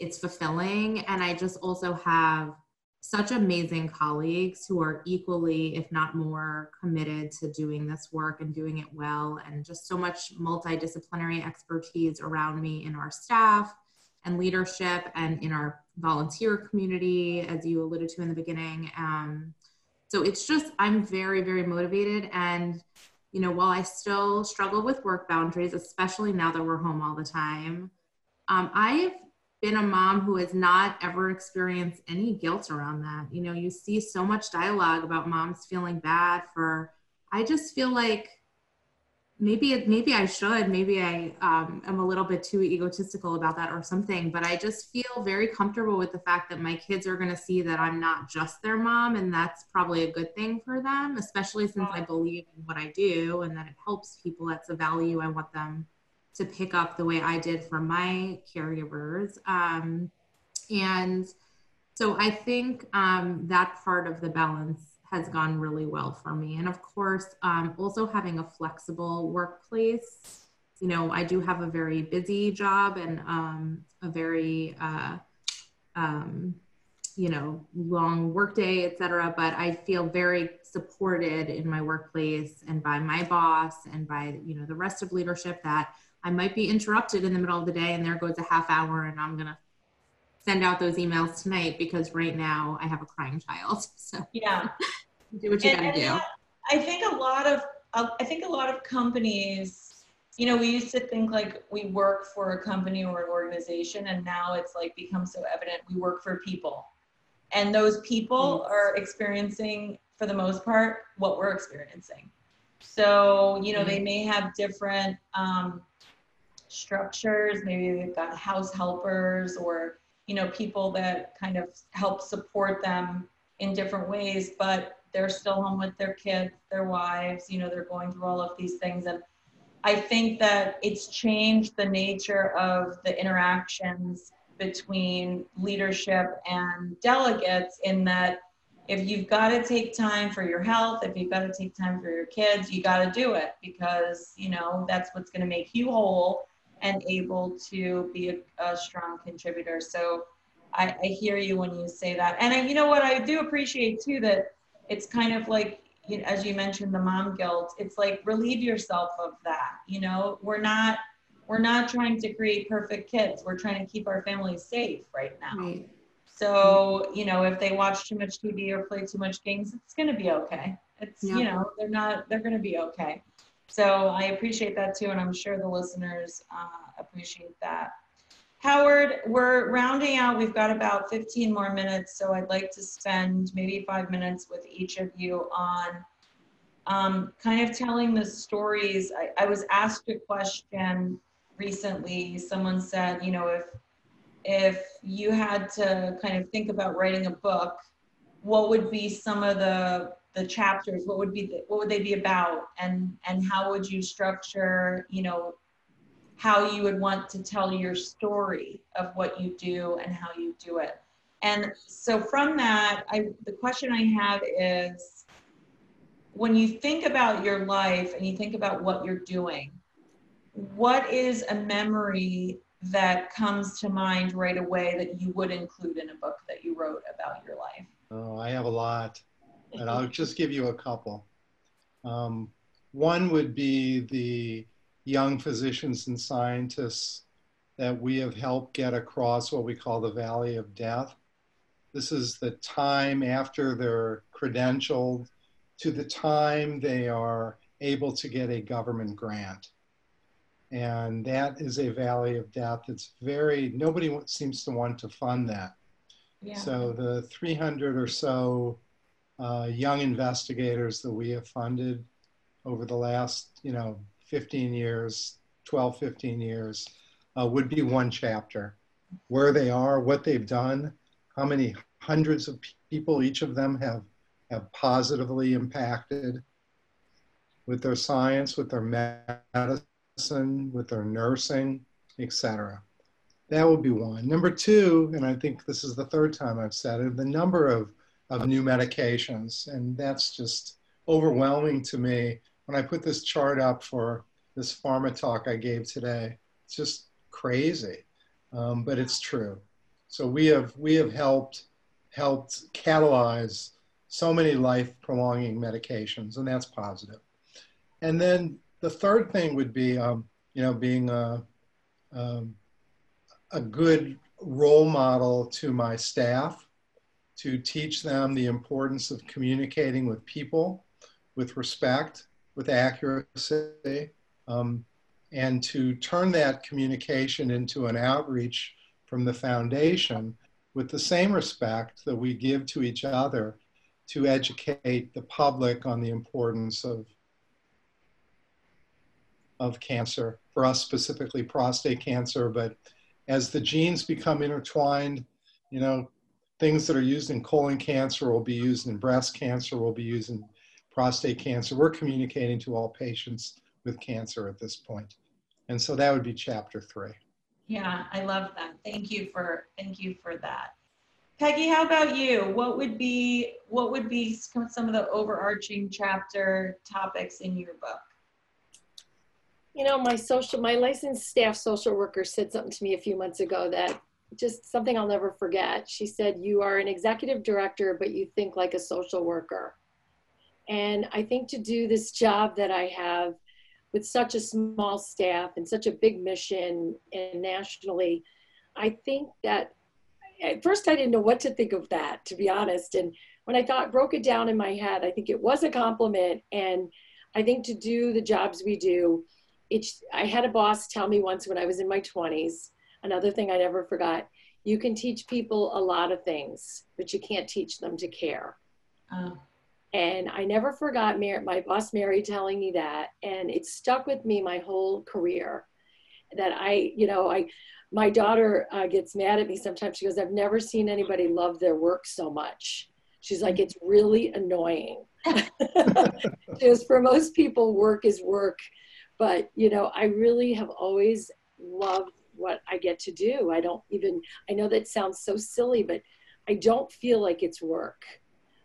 it's fulfilling. And I just also have such amazing colleagues who are equally, if not more, committed to doing this work and doing it well, and just so much multidisciplinary expertise around me in our staff and leadership and in our volunteer community, as you alluded to in the beginning. Um, so it's just, I'm very, very motivated. And you know, while I still struggle with work boundaries, especially now that we're home all the time, um, I've been a mom who has not ever experienced any guilt around that. You know, you see so much dialogue about moms feeling bad for, I just feel like maybe, maybe I should, maybe I um, am a little bit too egotistical about that or something, but I just feel very comfortable with the fact that my kids are going to see that I'm not just their mom. And that's probably a good thing for them, especially since I believe in what I do and that it helps people. That's a value I want them to pick up the way I did for my caregivers. Um, and so I think um, that part of the balance has gone really well for me. And of course, um, also having a flexible workplace. You know, I do have a very busy job and um, a very, uh, um, you know, long workday, et cetera, but I feel very supported in my workplace and by my boss and by, you know, the rest of leadership that I might be interrupted in the middle of the day and there goes a half hour and I'm going to send out those emails tonight because right now I have a crying child. So yeah, do what you got to do. That, I think a lot of, I think a lot of companies, you know, we used to think like we work for a company or an organization, and now it's like become so evident we work for people, and those people mm-hmm. are experiencing for the most part, what we're experiencing. So, you know, they may have different um, structures. Maybe they've got house helpers or, you know, people that kind of help support them in different ways, but they're still home with their kids, their wives, you know, they're going through all of these things. And I think that it's changed the nature of the interactions between leadership and delegates, in that if you've got to take time for your health, if you've got to take time for your kids, you got to do it, because, you know, that's what's going to make you whole and able to be a, a strong contributor. So I, I hear you when you say that. And I, you know what, I do appreciate too, that it's kind of like, you know, as you mentioned, the mom guilt, it's like, relieve yourself of that. You know, we're not, we're not trying to create perfect kids. We're trying to keep our families safe right now. Right. So, you know, if they watch too much T V or play too much games, it's going to be okay. It's, yeah. you know, they're not, they're going to be okay. So I appreciate that too. And I'm sure the listeners uh, appreciate that. Howard, we're rounding out. We've got about fifteen more minutes. So I'd like to spend maybe five minutes with each of you on um, kind of telling the stories. I, I was asked a question recently. Someone said, you know, if, if you had to kind of think about writing a book, what would be some of the the chapters? What would be the, what would they be about? And and how would you structure, you know, how you would want to tell your story of what you do and how you do it? And so from that, I the question I have is, when you think about your life and you think about what you're doing, what is a memory that comes to mind right away that you would include in a book that you wrote about your life? Oh, I have a lot, and I'll just give you a couple. Um, one would be the young physicians and scientists that we have helped get across what we call the Valley of Death. This is the time after they're credentialed to the time they are able to get a government grant. And that is a valley of death. It's very, nobody seems to want to fund that. Yeah. So the three hundred or so uh, young investigators that we have funded over the last, you know, fifteen years, twelve, fifteen years, uh, would be one chapter. Where they are, what they've done, how many hundreds of people each of them have, have positively impacted with their science, with their medicine, with their nursing, et cetera. That would be one. Number two, and I think this is the third time I've said it, the number of, of new medications. And that's just overwhelming to me. When I put this chart up for this pharma talk I gave today, it's just crazy, um, but it's true. So we have, we have helped, helped catalyze so many life-prolonging medications, and that's positive. And then the third thing would be, um, you know, being a, um, a good role model to my staff, to teach them the importance of communicating with people, with respect, with accuracy, um, and to turn that communication into an outreach from the foundation with the same respect that we give to each other to educate the public on the importance of of cancer, for us specifically prostate cancer. But as the genes become intertwined, you know, things that are used in colon cancer will be used in breast cancer, will be used in prostate cancer. We're communicating to all patients with cancer at this point. And so that would be chapter three. Yeah, I love that. Thank you for, thank you for that. Peggy, how about you? What would be, what would be some of the overarching chapter topics in your book? You know, my social, my licensed staff social worker said something to me a few months ago that just something I'll never forget. She said, "You are an executive director, but you think like a social worker." And I think to do this job that I have with such a small staff and such a big mission and nationally, I think that at first I didn't know what to think of that, to be honest. And when I thought, broke it down in my head, I think it was a compliment. And I think to do the jobs we do, It, I had a boss tell me once when I was in my twenties, another thing I never forgot, you can teach people a lot of things, but you can't teach them to care. Oh. And I never forgot Mary, my boss, Mary, telling me that. And it stuck with me my whole career that I, you know, I, my daughter uh, gets mad at me sometimes. She goes, I've never seen anybody love their work so much. She's like, it's really annoying. Because for most people, work is work. But, you know, I really have always loved what I get to do. I don't even, I know that sounds so silly, but I don't feel like it's work.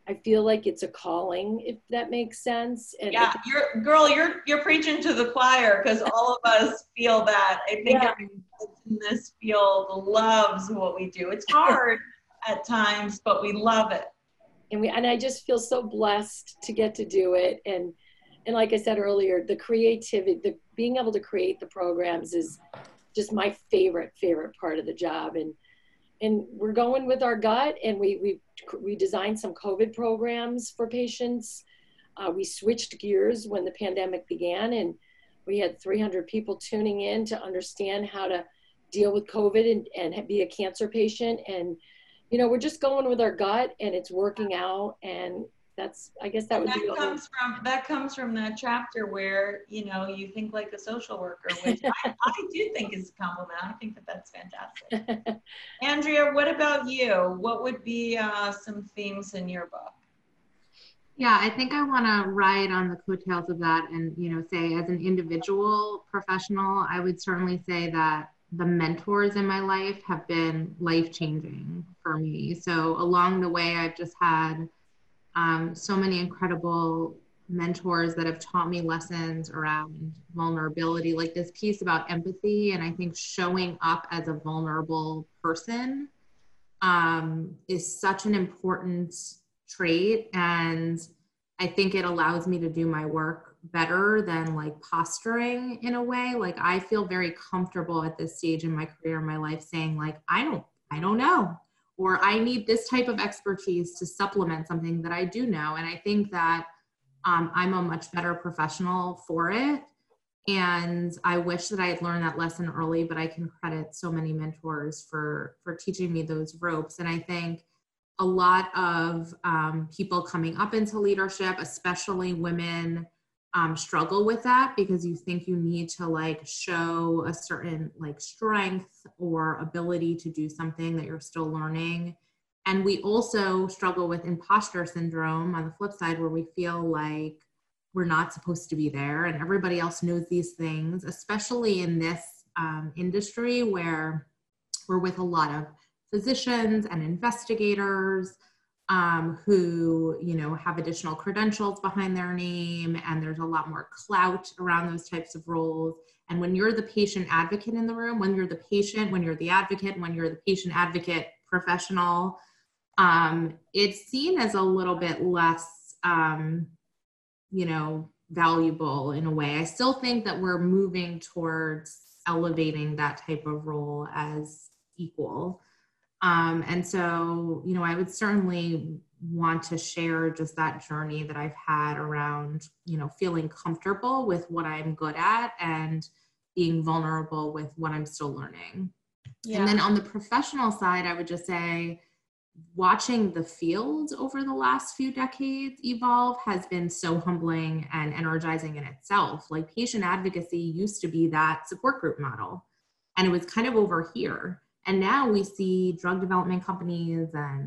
I feel like it's a calling, if that makes sense. And yeah, you're, girl, you're you're preaching to the choir, because all of us feel that. I think yeah. everyone in this field loves what we do. It's hard at times, but we love it. And we and I just feel so blessed to get to do it. And and like I said earlier, the creativity, the being able to create the programs is just my favorite favorite part of the job. And. And we're going with our gut, and we we we designed some COVID programs for patients. Uh, we switched gears when the pandemic began, and we had three hundred people tuning in to understand how to deal with COVID and, and be a cancer patient. And, you know, we're just going with our gut, and it's working out. And that's, I guess that would be. That comes from, that comes from that chapter where, you know, you think like a social worker, which I, I do think is a compliment. I think that that's fantastic. Andrea, what about you? What would be uh, some themes in your book? Yeah, I think I want to ride on the coattails of that and, you know, say as an individual professional, I would certainly say that the mentors in my life have been life-changing for me. So along the way, I've just had Um, so many incredible mentors that have taught me lessons around vulnerability, like this piece about empathy. And I think showing up as a vulnerable person um, is such an important trait. And I think it allows me to do my work better than like posturing in a way. Like I feel very comfortable at this stage in my career, in my life, saying like, I don't, I don't know. Or I need this type of expertise to supplement something that I do know. And I think that um, I'm a much better professional for it. And I wish that I had learned that lesson early, but I can credit so many mentors for, for teaching me those ropes. And I think a lot of um, people coming up into leadership, especially women, um, struggle with that because you think you need to like show a certain like strength or ability to do something that you're still learning. And we also struggle with imposter syndrome on the flip side, where we feel like we're not supposed to be there and everybody else knows these things, especially in this um, industry where we're with a lot of physicians and investigators Um, who, you know, have additional credentials behind their name, and there's a lot more clout around those types of roles. And when you're the patient advocate in the room, when you're the patient, when you're the advocate, when you're the patient advocate professional, um, it's seen as a little bit less, um, you know, valuable in a way. I still think that we're moving towards elevating that type of role as equal. Um, and so, you know, I would certainly want to share just that journey that I've had around, you know, feeling comfortable with what I'm good at and being vulnerable with what I'm still learning. Yeah. And then on the professional side, I would just say watching the field over the last few decades evolve has been so humbling and energizing in itself. Like patient advocacy used to be that support group model, and it was kind of over here. And now we see drug development companies and,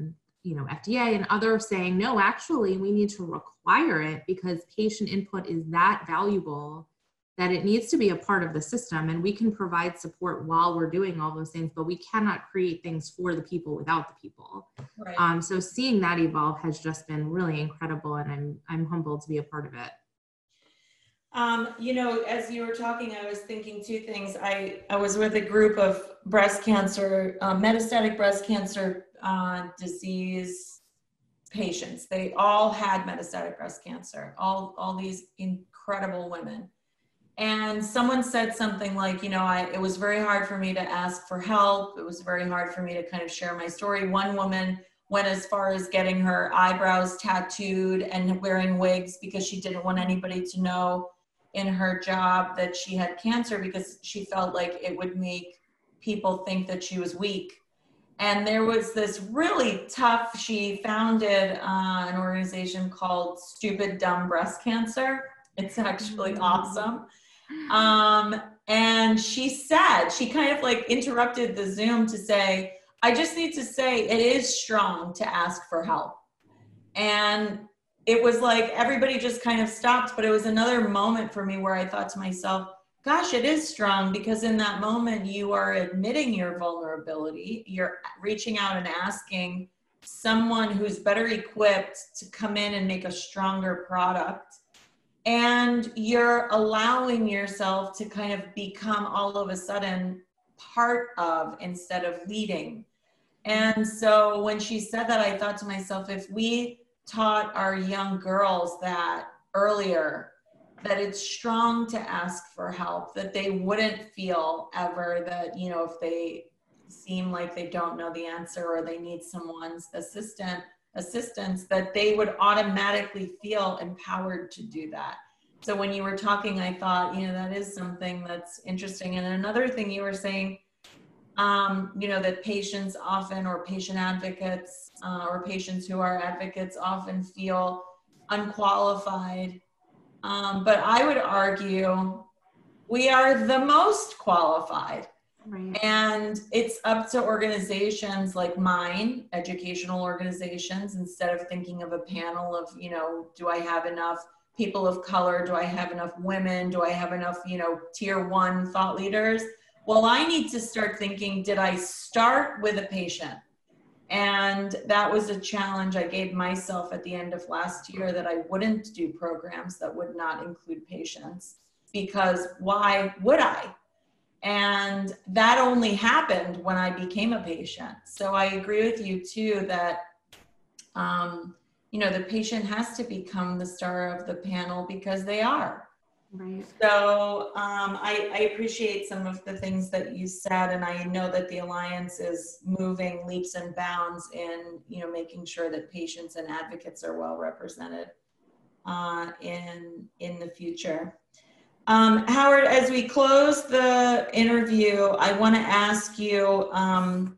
you know, F D A and others saying, no, actually, we need to require it because patient input is that valuable that it needs to be a part of the system. And we can provide support while we're doing all those things, but we cannot create things for the people without the people. Right. Um, so seeing that evolve has just been really incredible, and I'm, I'm humbled to be a part of it. Um, you know, as you were talking, I was thinking two things. I, I was with a group of breast cancer, uh, metastatic breast cancer uh, disease patients. They all had metastatic breast cancer, all, all these incredible women. And someone said something like, you know, I, it was very hard for me to ask for help. It was very hard for me to kind of share my story. One woman went as far as getting her eyebrows tattooed and wearing wigs because she didn't want anybody to know in her job that she had cancer, because she felt like it would make people think that she was weak. And there was this really tough, she founded uh, an organization called Stupid Dumb Breast Cancer. It's actually awesome. Um, and she said, she kind of like interrupted the Zoom to say, I just need to say it is strong to ask for help. And it was like everybody just kind of stopped, but it was another moment for me where I thought to myself, gosh, it is strong, because in that moment you are admitting your vulnerability. You're reaching out and asking someone who's better equipped to come in and make a stronger product. And you're allowing yourself to kind of become all of a sudden part of instead of leading. And so when she said that, I thought to myself, if we taught our young girls that earlier, that it's strong to ask for help, that they wouldn't feel ever that, you know, if they seem like they don't know the answer or they need someone's assistant assistance, that they would automatically feel empowered to do that. So when you were talking, I thought, you know, that is something that's interesting. And another thing you were saying, um, you know, that patients often, or patient advocates, uh, or patients who are advocates often feel unqualified. Um, but I would argue we are the most qualified. Right. And it's up to organizations like mine, educational organizations, instead of thinking of a panel of, you know, do I have enough people of color? Do I have enough women? Do I have enough, you know, tier one thought leaders? Well, I need to start thinking, did I start with a patient? And that was a challenge I gave myself at the end of last year, that I wouldn't do programs that would not include patients, because why would I? And that only happened when I became a patient. So I agree with you too, that, um, you know, the patient has to become the star of the panel, because they are. Right. So um, I, I appreciate some of the things that you said, and I know that the Alliance is moving leaps and bounds in, you know, making sure that patients and advocates are well represented uh, in, in the future. Um, Howard, as we close the interview, I want to ask you, um,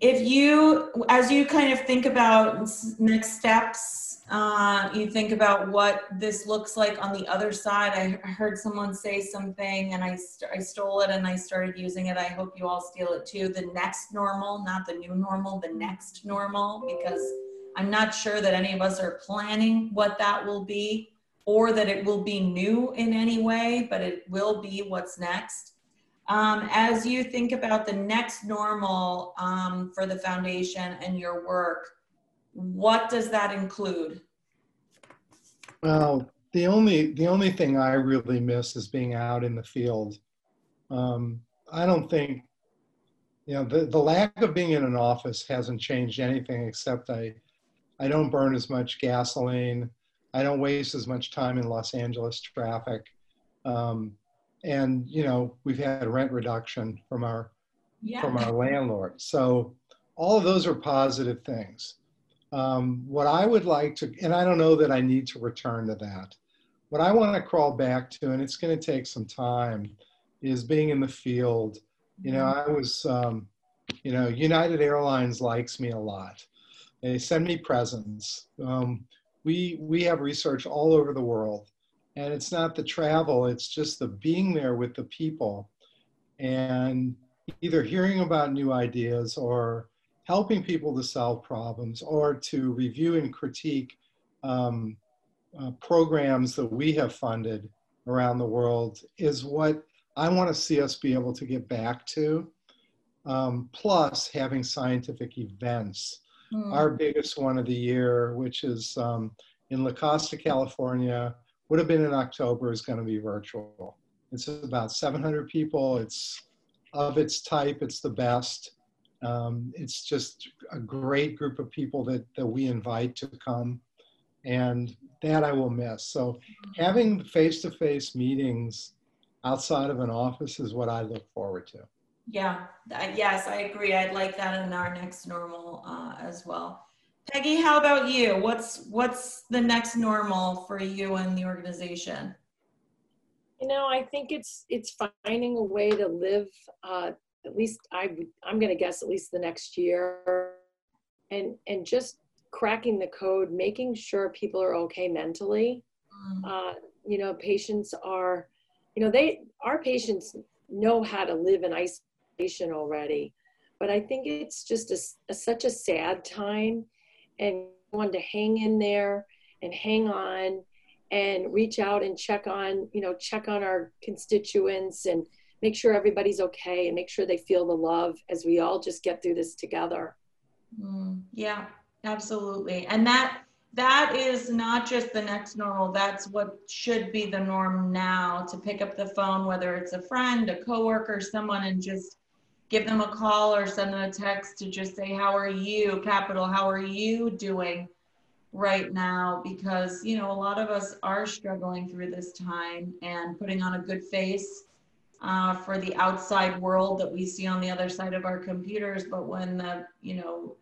if you, as you kind of think about next steps, uh, you think about what this looks like on the other side. I heard someone say something, and I, st I stole it and I started using it. I hope you all steal it too. The next normal, not the new normal, the next normal, because I'm not sure that any of us are planning what that will be, or that it will be new in any way, but it will be what's next. Um, as you think about the next normal um, for the foundation and your work, what does that include? Well, the only, the only thing I really miss is being out in the field. Um, I don't think, you know, the, the lack of being in an office hasn't changed anything, except I, I don't burn as much gasoline. I don't waste as much time in Los Angeles traffic. Um, and, you know, we've had rent reduction from our, yeah. from our landlord. So all of those are positive things. Um, what I would like to, and I don't know that I need to return to that. What I want to crawl back to, and it's going to take some time, is being in the field. You know, I was, um, you know, United Airlines likes me a lot. They send me presents. Um, We, we have research all over the world, and it's not the travel, it's just the being there with the people and either hearing about new ideas or helping people to solve problems or to review and critique um, uh, programs that we have funded around the world is what I want to see us be able to get back to, um, plus having scientific events. Our biggest one of the year, which is um, in La Costa, California, would have been in October, is going to be virtual. It's about seven hundred people. It's of its type. It's the best. Um, it's just a great group of people that, that we invite to come, and that I will miss. So having face-to-face meetings outside of an office is what I look forward to. Yeah, yes, I agree. I'd like that in our next normal uh, as well. Peggy, how about you? What's, what's the next normal for you and the organization? You know, I think it's, it's finding a way to live uh, at least I would, I'm going to guess at least the next year, and, and just cracking the code, making sure people are okay mentally. Mm-hmm. uh, you know, patients are, you know, they, our patients know how to live in isolation already, but I think it's just a, a, such a sad time, and want to hang in there and hang on and reach out and check on, you know, check on our constituents and make sure everybody's okay and make sure they feel the love as we all just get through this together. Mm, yeah, absolutely. And that, that is not just the next normal. That's what should be the norm now, to pick up the phone, whether it's a friend, a coworker, someone, and just give them a call or send them a text to just say, how are you, capital, how are you doing right now? Because, you know, a lot of us are struggling through this time, and putting on a good face uh, for the outside world that we see on the other side of our computers. But when the, you know,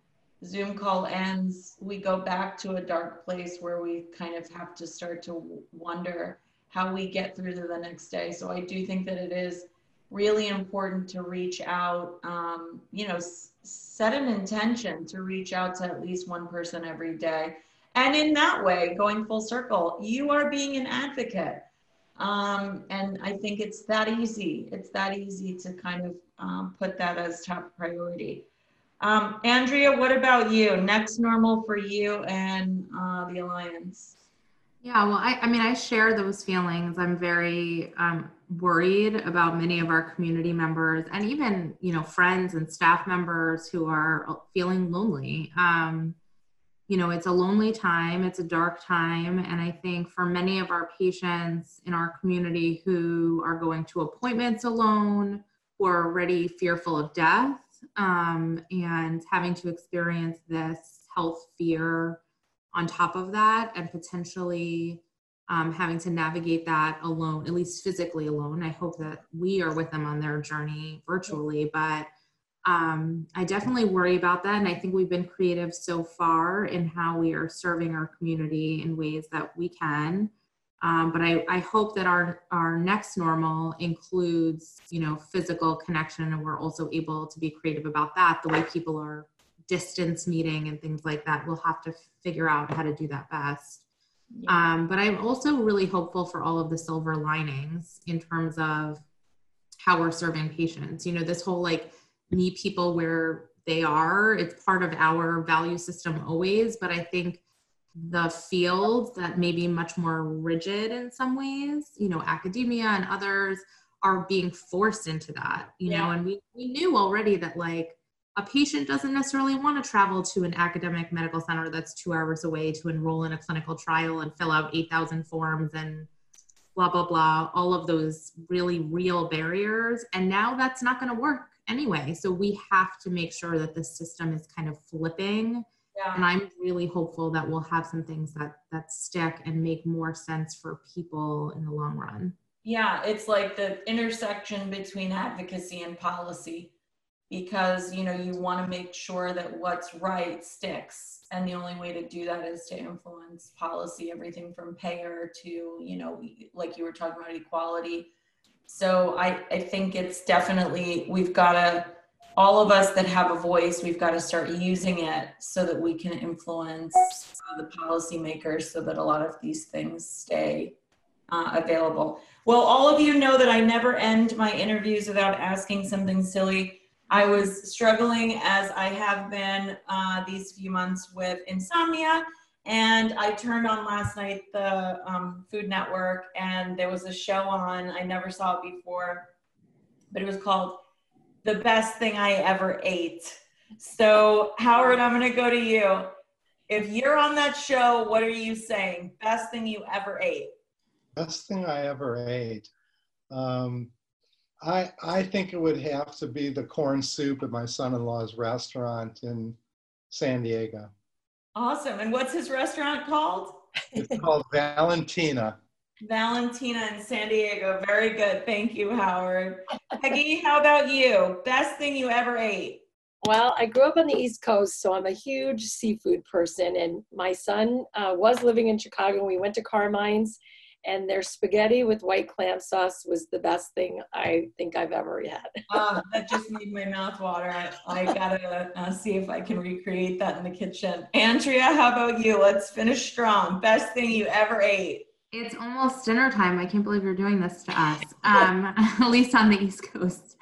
Zoom call ends, we go back to a dark place where we kind of have to start to wonder how we get through to the next day. So I do think that it is really important to reach out, um, you know, s set an intention to reach out to at least one person every day. And in that way, going full circle, you are being an advocate. Um, and I think it's that easy. It's that easy to kind of um, put that as top priority. Um, Andrea, what about you? Next normal for you and uh, the Alliance? Yeah, well, I, I mean, I share those feelings. I'm very um, worried about many of our community members, and even, you know, friends and staff members who are feeling lonely. Um, you know, it's a lonely time, it's a dark time. And I think for many of our patients in our community who are going to appointments alone, who are already fearful of death, Um, and having to experience this health fear on top of that, and potentially um, having to navigate that alone, at least physically alone. I hope that we are with them on their journey virtually, but um, I definitely worry about that. And I think we've been creative so far in how we are serving our community in ways that we can. Um, but I, I hope that our, our next normal includes, you know, physical connection, and we're also able to be creative about that. The way people are distance meeting and things like that, we'll have to figure out how to do that best. Yeah. Um, but I'm also really hopeful for all of the silver linings in terms of how we're serving patients. You know, this whole like meet people where they are, it's part of our value system always, but I think the fields that may be much more rigid in some ways, you know, academia and others are being forced into that, you yeah. know, and we, we knew already that like a patient doesn't necessarily want to travel to an academic medical center that's two hours away to enroll in a clinical trial and fill out eight thousand forms and blah, blah, blah, all of those really real barriers. And now that's not going to work anyway. So we have to make sure that the system is kind of flipping. Yeah. And I'm really hopeful that we'll have some things that, that stick and make more sense for people in the long run. Yeah, it's like the intersection between advocacy and policy, because, you know, you want to make sure that what's right sticks. And the only way to do that is to influence policy, everything from payer to, you know, like you were talking about, equality. So I, I think it's definitely, we've got to, all of us that have a voice, we've got to start using it so that we can influence uh, the policymakers so that a lot of these things stay uh, available. Well, all of you know that I never end my interviews without asking something silly. I was struggling, as I have been uh, these few months, with insomnia, and I turned on last night the um, Food Network, and there was a show on, I never saw it before, but it was called The Best Thing I Ever Ate. So Howard, I'm gonna go to you. If you're on that show, what are you saying? Best thing you ever ate? Best thing I ever ate. Um, I, I think it would have to be the corn soup at my son-in-law's restaurant in San Diego. Awesome, and what's his restaurant called? It's called Valentina. Valentina in San Diego. Very good. Thank you, Howard. Peggy, how about you? Best thing you ever ate? Well, I grew up on the East Coast, so I'm a huge seafood person. And my son uh, was living in Chicago. We went to Carmine's, and their spaghetti with white clam sauce was the best thing I think I've ever had. Uh, that just made my mouth water. I, I gotta uh, see if I can recreate that in the kitchen. Andrea, how about you? Let's finish strong. Best thing you ever ate. It's almost dinner time. I can't believe you're doing this to us, um, at least on the East Coast.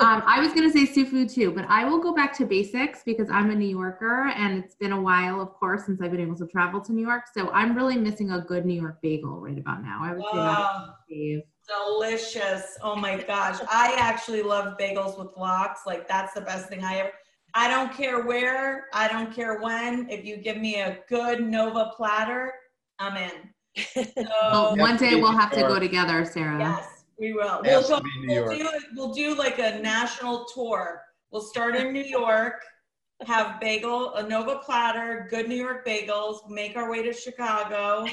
Um, I was going to say seafood too, but I will go back to basics because I'm a New Yorker and it's been a while, of course, since I've been able to travel to New York. So I'm really missing a good New York bagel right about now. I would say wow. That's delicious. Oh my gosh. I actually love bagels with lox. Like that's the best thing I ever, I don't care where, I don't care when, if you give me a good Nova platter, I'm in. So, well, one day we'll have to go together, Sarah. Yes, we will. We'll, go, we'll, do, we'll do like a national tour. We'll start in New York, have bagel, a Nova platter, good New York bagels, make our way to Chicago,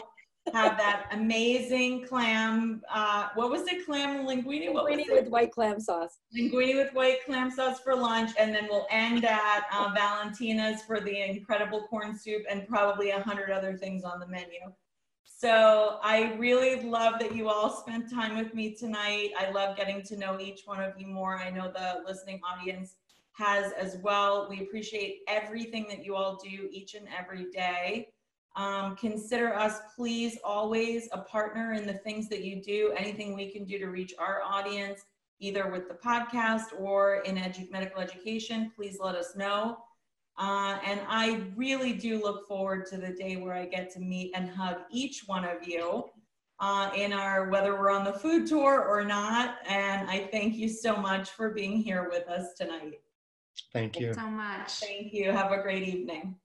have that amazing clam, uh, what was it, clam linguine? What linguine was with it? White clam sauce. Linguine with white clam sauce for lunch, and then we'll end at uh, Valentina's for the incredible corn soup and probably a hundred other things on the menu. So I really love that you all spent time with me tonight. I love getting to know each one of you more. I know the listening audience has as well. We appreciate everything that you all do each and every day. Um, consider us, please, always a partner in the things that you do, anything we can do to reach our audience, either with the podcast or in edu- medical education, please let us know. Uh, and I really do look forward to the day where I get to meet and hug each one of you uh, in our, whether we're on the food tour or not. And I thank you so much for being here with us tonight. Thank you. Thank you so much. Thank you. Have a great evening.